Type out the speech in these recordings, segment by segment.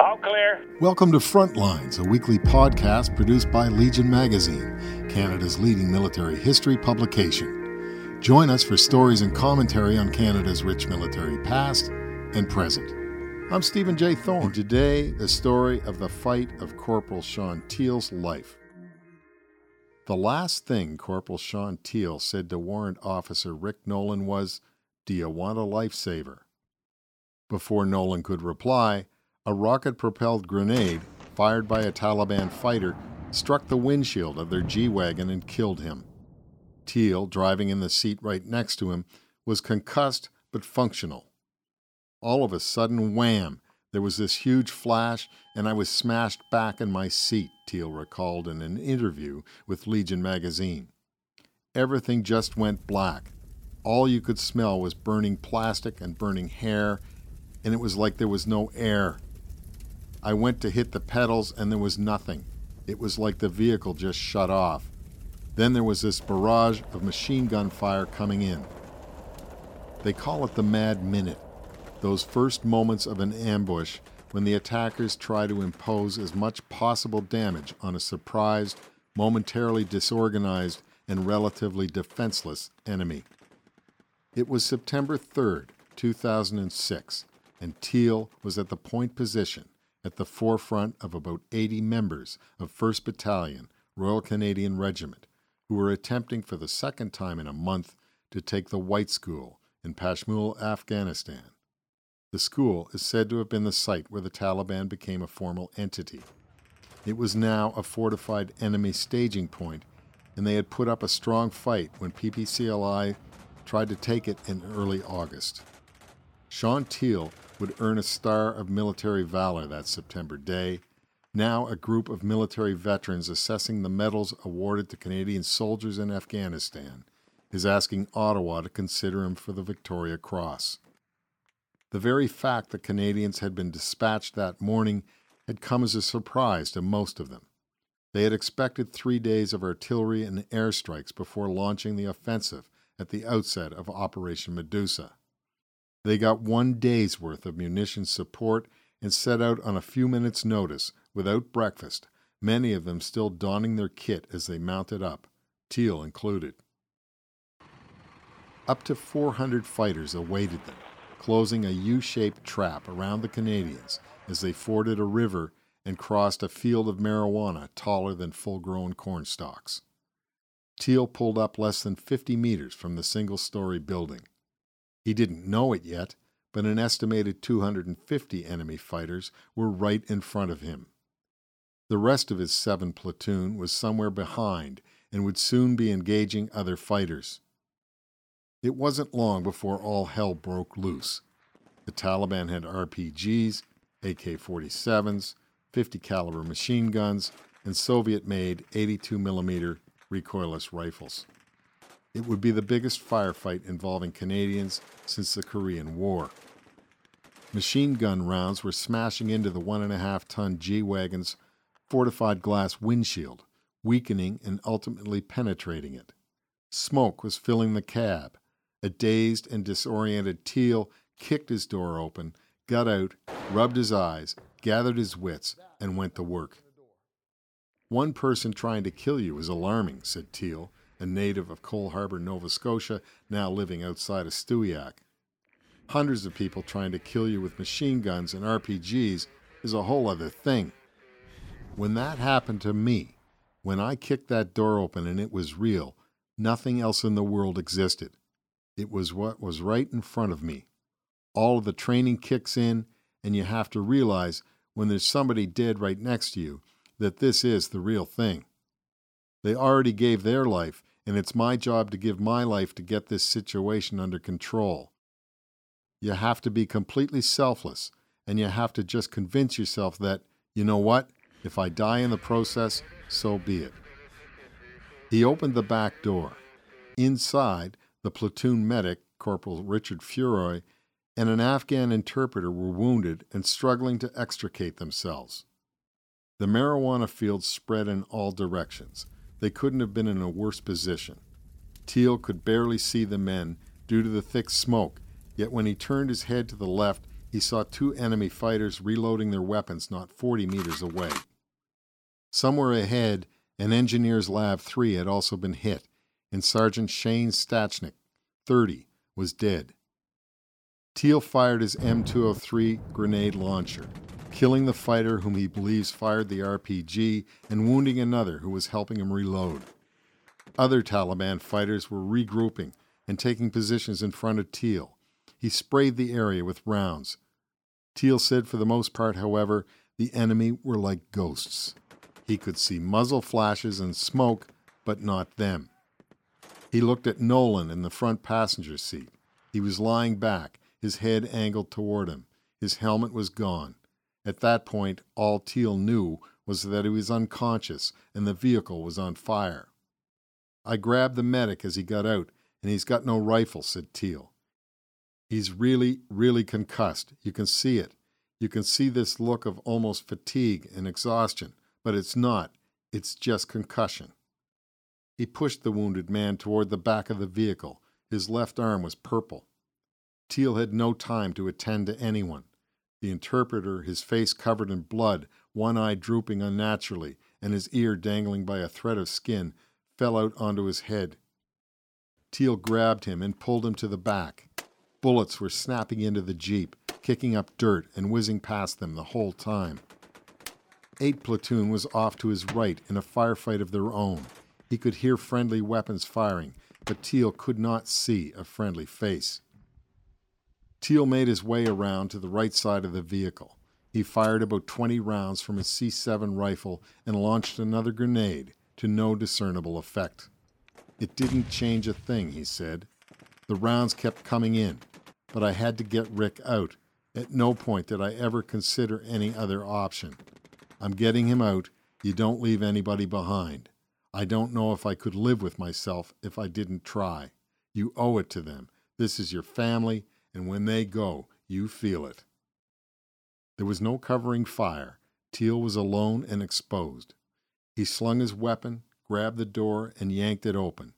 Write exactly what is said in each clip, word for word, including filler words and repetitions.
All clear. Welcome to Frontlines, a weekly podcast produced by Legion Magazine, Canada's leading military history publication. Join us for stories and commentary on Canada's rich military past and present. I'm Stephen J. Thorne, and today the story of the fight of Corporal Sean Teal's life. The last thing Corporal Sean Teal said to Warrant Officer Rick Nolan was, "Do you want a lifesaver?" Before Nolan could reply, a rocket-propelled grenade fired by a Taliban fighter struck the windshield of their G-Wagon and killed him. Teal, driving in the seat right next to him, was concussed but functional. All of a sudden, wham, there was this huge flash, and I was smashed back in my seat, Teal recalled in an interview with Legion magazine. Everything just went black. All you could smell was burning plastic and burning hair, and it was like there was no air. I went to hit the pedals, and there was nothing. It was like the vehicle just shut off. Then there was this barrage of machine gun fire coming in. They call it the Mad Minute. Those first moments of an ambush when the attackers try to impose as much possible damage on a surprised, momentarily disorganized, and relatively defenseless enemy. It was September third, two thousand six, and Teal was at the point position at the forefront of about eighty members of first Battalion, Royal Canadian Regiment, who were attempting for the second time in a month to take the White School in Pashmul, Afghanistan. The school is said to have been the site where the Taliban became a formal entity. It was now a fortified enemy staging point, and they had put up a strong fight when P P C L I tried to take it in early August. Sean Teal would earn a Star of Military Valor that September day, now a group of military veterans assessing the medals awarded to Canadian soldiers in Afghanistan is asking Ottawa to consider him for the Victoria Cross. The very fact that Canadians had been dispatched that morning had come as a surprise to most of them. They had expected three days of artillery and airstrikes before launching the offensive at the outset of Operation Medusa. They got one day's worth of munitions support and set out on a few minutes' notice, without breakfast, many of them still donning their kit as they mounted up, Teal included. Up to four hundred fighters awaited them, closing a U-shaped trap around the Canadians as they forded a river and crossed a field of marijuana taller than full-grown cornstalks. Teal pulled up less than fifty meters from the single-story building. He didn't know it yet, but an estimated two hundred fifty enemy fighters were right in front of him. The rest of his seven platoon was somewhere behind and would soon be engaging other fighters. It wasn't long before all hell broke loose. The Taliban had R P Gs, A K forty-sevens, fifty caliber machine guns, and Soviet-made eighty-two millimeter recoilless rifles. It would be the biggest firefight involving Canadians since the Korean War. Machine gun rounds were smashing into the one and a half ton G-Wagon's fortified glass windshield, weakening and ultimately penetrating it. Smoke was filling the cab. A dazed and disoriented Teal kicked his door open, got out, rubbed his eyes, gathered his wits, and went to work. "One person trying to kill you is alarming," said Teal, a native of Cole Harbour, Nova Scotia, now living outside of Stewiacke. "Hundreds of people trying to kill you with machine guns and R P Gs is a whole other thing. When that happened to me, when I kicked that door open and it was real, nothing else in the world existed. It was what was right in front of me. All of the training kicks in, and you have to realize when there's somebody dead right next to you that this is the real thing. They already gave their life, and it's my job to give my life to get this situation under control. You have to be completely selfless, and you have to just convince yourself that, you know what, if I die in the process, so be it." He opened the back door. Inside, the platoon medic, Corporal Richard Furoy, and an Afghan interpreter were wounded and struggling to extricate themselves. The marijuana fields spread in all directions. They couldn't have been in a worse position. Teal could barely see the men due to the thick smoke, Yet when he turned his head to the left, he saw two enemy fighters reloading their weapons not forty meters away. Somewhere ahead, an engineer's lab three had also been hit, and Sergeant Shane Stachnik, thirty, was dead. Teal fired his M two oh three grenade launcher, killing the fighter whom he believes fired the R P G and wounding another who was helping him reload. Other Taliban fighters were regrouping and taking positions in front of Teal. He sprayed the area with rounds. Teal said for the most part, however, the enemy were like ghosts. He could see muzzle flashes and smoke, but not them. He looked at Nolan in the front passenger seat. He was lying back, his head angled toward him. His helmet was gone. At that point, all Teal knew was that he was unconscious and the vehicle was on fire. I grabbed the medic as he got out, and he's got no rifle, said Teal. He's really, really concussed. You can see it. You can see this look of almost fatigue and exhaustion, but it's not. It's just concussion. He pushed the wounded man toward the back of the vehicle. His left arm was purple. Teal had no time to attend to anyone. The interpreter, his face covered in blood, one eye drooping unnaturally, and his ear dangling by a thread of skin, fell out onto his head. Teal grabbed him and pulled him to the back. Bullets were snapping into the Jeep, kicking up dirt and whizzing past them the whole time. Eight platoon was off to his right in a firefight of their own. He could hear friendly weapons firing, but Teal could not see a friendly face. Teal made his way around to the right side of the vehicle. He fired about twenty rounds from his C seven rifle and launched another grenade, to no discernible effect. It didn't change a thing, he said. The rounds kept coming in, but I had to get Rick out. At no point did I ever consider any other option. I'm getting him out. You don't leave anybody behind. I don't know if I could live with myself if I didn't try. You owe it to them. This is your family. And when they go, you feel it. There was no covering fire. Teal was alone and exposed. He slung his weapon, grabbed the door, and yanked it open.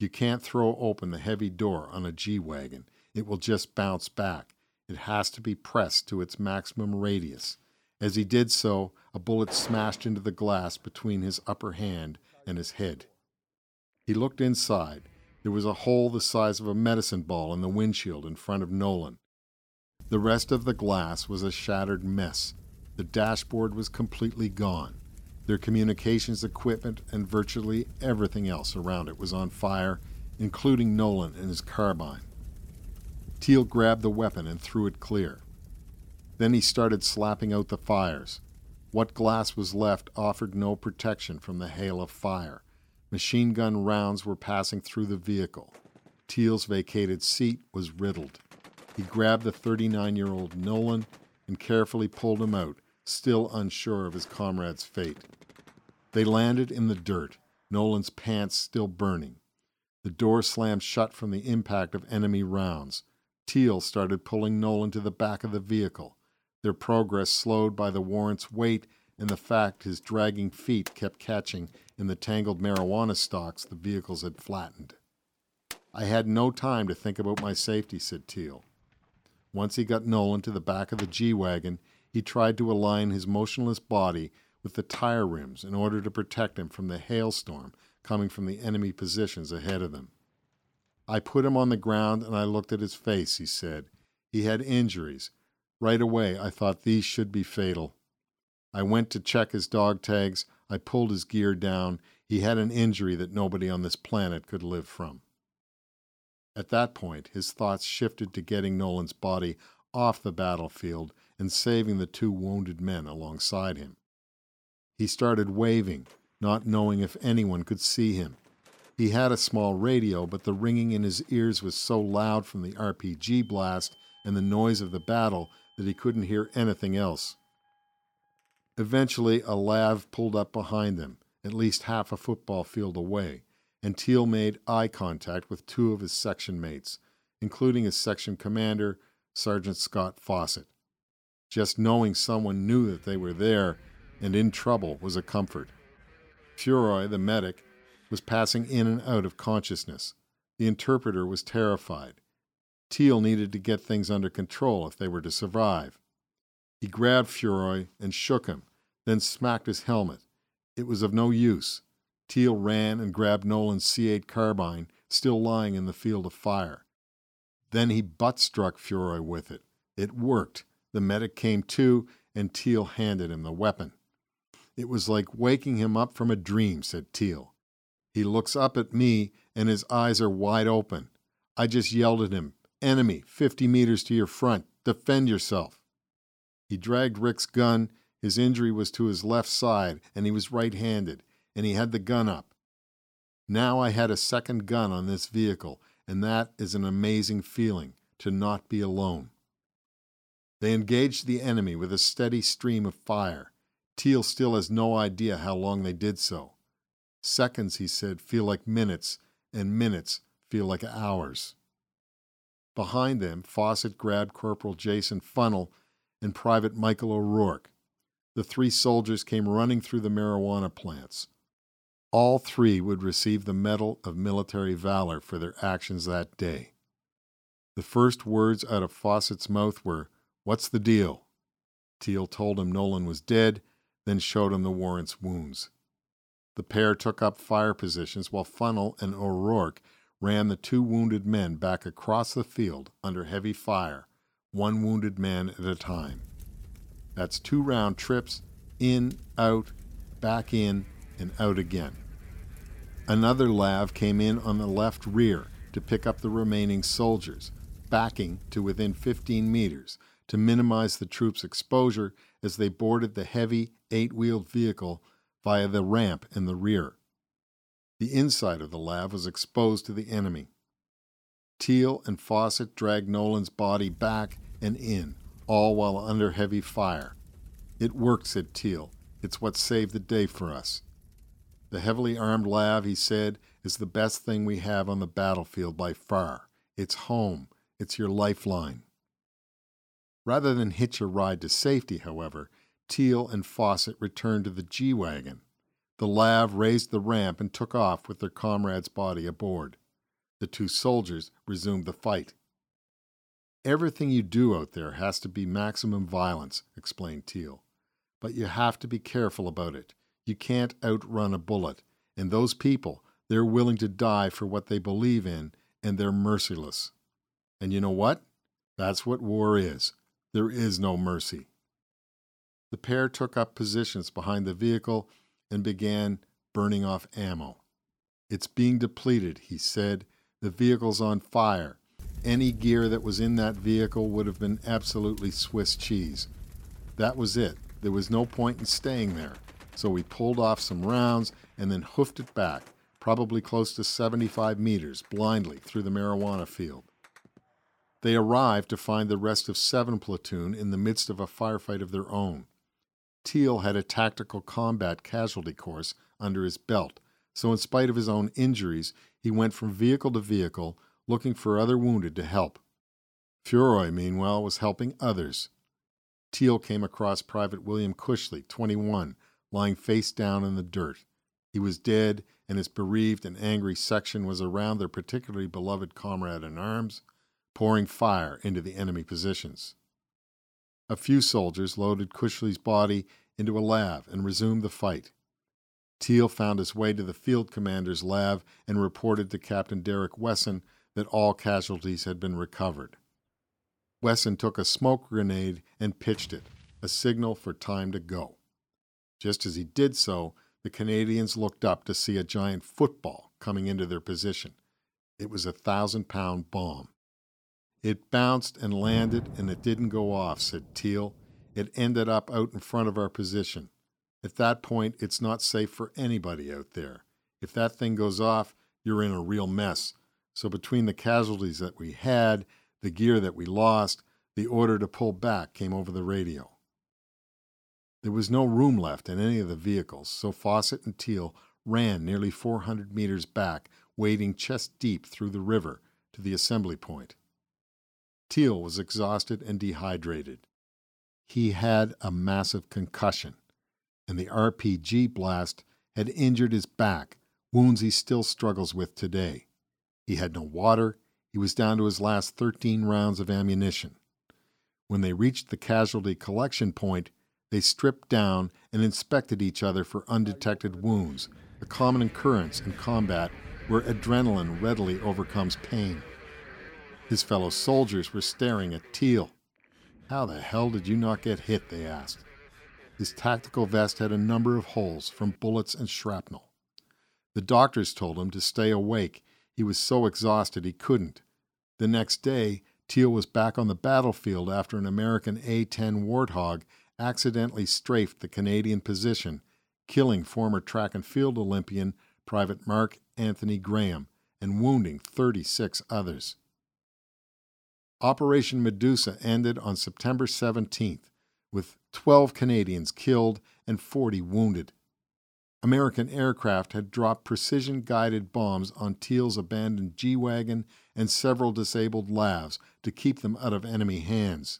You can't throw open the heavy door on a G-Wagon. It will just bounce back. It has to be pressed to its maximum radius. As he did so, a bullet smashed into the glass between his upper hand and his head. He looked inside. There was a hole the size of a medicine ball in the windshield in front of Nolan. The rest of the glass was a shattered mess. The dashboard was completely gone. Their communications equipment and virtually everything else around it was on fire, including Nolan and his carbine. Teal grabbed the weapon and threw it clear. Then he started slapping out the fires. What glass was left offered no protection from the hail of fire. Machine gun rounds were passing through the vehicle. Teal's vacated seat was riddled. He grabbed the thirty-nine-year-old Nolan and carefully pulled him out, still unsure of his comrade's fate. They landed in the dirt, Nolan's pants still burning. The door slammed shut from the impact of enemy rounds. Teal started pulling Nolan to the back of the vehicle. Their progress slowed by the warrant's weight and the fact his dragging feet kept catching in the tangled marijuana stalks the vehicles had flattened. I had no time to think about my safety, said Teal. Once he got Nolan to the back of the G-Wagon, he tried to align his motionless body with the tire rims in order to protect him from the hailstorm coming from the enemy positions ahead of them. I put him on the ground and I looked at his face, he said. He had injuries. Right away I thought these should be fatal. I went to check his dog tags. I pulled his gear down. He had an injury that nobody on this planet could live from. At that point, his thoughts shifted to getting Nolan's body off the battlefield and saving the two wounded men alongside him. He started waving, not knowing if anyone could see him. He had a small radio, but the ringing in his ears was so loud from the R P G blast and the noise of the battle that he couldn't hear anything else. Eventually, a lav pulled up behind them, at least half a football field away, and Teal made eye contact with two of his section mates, including his section commander, Sergeant Scott Fawcett. Just knowing someone knew that they were there and in trouble was a comfort. Furoy, the medic, was passing in and out of consciousness. The interpreter was terrified. Teal needed to get things under control if they were to survive. He grabbed Furoy and shook him, then smacked his helmet. It was of no use. Teal ran and grabbed Nolan's C eight carbine, still lying in the field of fire. Then he butt-struck Furoy with it. It worked. The medic came to, and Teal handed him the weapon. It was like waking him up from a dream, said Teal. He looks up at me, and his eyes are wide open. I just yelled at him, enemy, fifty meters to your front, defend yourself. He dragged Rick's gun. His injury was to his left side, and he was right-handed, and he had the gun up. Now I had a second gun on this vehicle, and that is an amazing feeling, to not be alone. They engaged the enemy with a steady stream of fire. Teal still has no idea how long they did so. Seconds, he said, feel like minutes, and minutes feel like hours. Behind them, Fawcett grabbed Corporal Jason Funnell and Private Michael O'Rourke. The three soldiers came running through the marijuana plants. All three would receive the Medal of Military Valor for their actions that day. The first words out of Fawcett's mouth were, "What's the deal?" Teal told him Nolan was dead, then showed him the warrant's wounds. The pair took up fire positions while Funnell and O'Rourke ran the two wounded men back across the field under heavy fire, one wounded man at a time. That's two round trips, in, out, back in, and out again. Another lav came in on the left rear to pick up the remaining soldiers, backing to within fifteen meters to minimize the troops' exposure as they boarded the heavy eight-wheeled vehicle via the ramp in the rear. The inside of the lav was exposed to the enemy. Teal and Fawcett dragged Nolan's body back and in, all while under heavy fire. "It worked," said Teal. "It's what saved the day for us." The heavily armed lav, he said, is the best thing we have on the battlefield by far. It's home. It's your lifeline. Rather than hitch a ride to safety, however, Teal and Fawcett returned to the G-Wagon. The lav raised the ramp and took off with their comrade's body aboard. The two soldiers resumed the fight. "Everything you do out there has to be maximum violence," explained Teal. "But you have to be careful about it. You can't outrun a bullet. And those people, they're willing to die for what they believe in, and they're merciless. And you know what? That's what war is. There is no mercy." The pair took up positions behind the vehicle and began burning off ammo. "It's being depleted," he said. "The vehicle's on fire. Any gear that was in that vehicle would have been absolutely Swiss cheese." That was it. There was no point in staying there. So we pulled off some rounds and then hoofed it back, probably close to seventy-five meters, blindly through the marijuana field. They arrived to find the rest of seven platoon in the midst of a firefight of their own. Teal had a tactical combat casualty course under his belt, so in spite of his own injuries, he went from vehicle to vehicle, looking for other wounded to help. Furoy, meanwhile, was helping others. Teal came across Private William Cushley, twenty-one, lying face down in the dirt. He was dead, and his bereaved and angry section was around their particularly beloved comrade in arms, pouring fire into the enemy positions. A few soldiers loaded Cushley's body into a lav and resumed the fight. Teal found his way to the field commander's lav and reported to Captain Derek Wesson that all casualties had been recovered. Wesson took a smoke grenade and pitched it, a signal for time to go. Just as he did so, the Canadians looked up to see a giant football coming into their position. It was a thousand-pound bomb. "It bounced and landed, and it didn't go off," said Teal. "It ended up out in front of our position. At that point, it's not safe for anybody out there. If that thing goes off, you're in a real mess. So between the casualties that we had, the gear that we lost, the order to pull back came over the radio." There was no room left in any of the vehicles, so Fawcett and Teal ran nearly four hundred meters back, wading chest-deep through the river to the assembly point. Teal was exhausted and dehydrated. He had a massive concussion, and the R P G blast had injured his back, wounds he still struggles with today. He had no water, He was down to his last thirteen rounds of ammunition. When they reached the casualty collection point, they stripped down and inspected each other for undetected wounds, a common occurrence in combat where adrenaline readily overcomes pain. His fellow soldiers were staring at Teal. "How the hell did you not get hit?" they asked. His tactical vest had a number of holes from bullets and shrapnel. The doctors told him to stay awake. He was so exhausted he couldn't. The next day, Teal was back on the battlefield after an American A ten Warthog accidentally strafed the Canadian position, killing former track and field Olympian Private Mark Anthony Graham and wounding thirty-six others. Operation Medusa ended on September seventeenth, with twelve Canadians killed and forty wounded. American aircraft had dropped precision-guided bombs on Teal's abandoned G-Wagon and several disabled L A Vs to keep them out of enemy hands.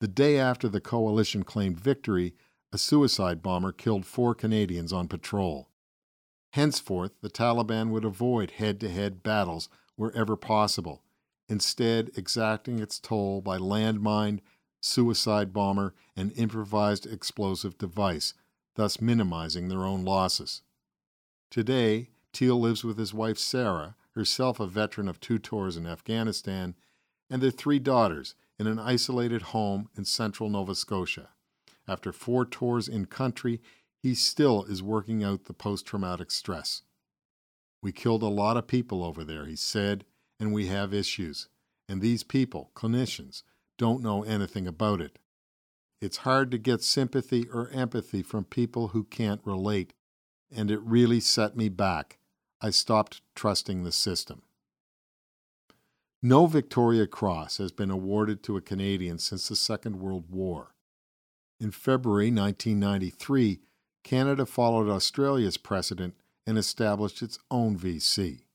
The day after the coalition claimed victory, a suicide bomber killed four Canadians on patrol. Henceforth, the Taliban would avoid head-to-head battles wherever possible, instead exacting its toll by landmine, suicide bomber, and improvised explosive device, thus minimizing their own losses. Today, Teal lives with his wife Sarah, herself a veteran of two tours in Afghanistan, and their three daughters in an isolated home in central Nova Scotia. After four tours in-country, he still is working out the post-traumatic stress. "We killed a lot of people over there," he said, "and we have issues. And these people, clinicians, don't know anything about it. It's hard to get sympathy or empathy from people who can't relate, and it really set me back. I stopped trusting the system." No Victoria Cross has been awarded to a Canadian since the Second World War. In February nineteen ninety-three, Canada followed Australia's precedent and established its own V C.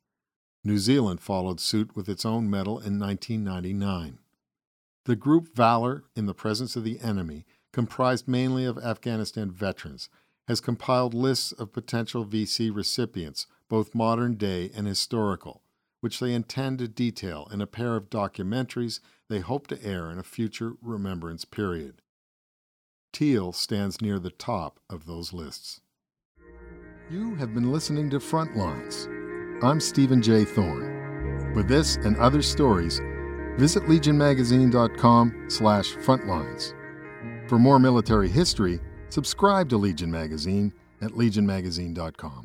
New Zealand followed suit with its own medal in nineteen ninety-nine. The group Valor in the Presence of the Enemy, comprised mainly of Afghanistan veterans, has compiled lists of potential V C recipients, both modern-day and historical, which they intend to detail in a pair of documentaries they hope to air in a future remembrance period. Teal stands near the top of those lists. You have been listening to Frontlines. I'm Stephen J. Thorne. For this and other stories, visit legionmagazine.com slash frontlines. For more military history, subscribe to Legion Magazine at legion magazine dot com.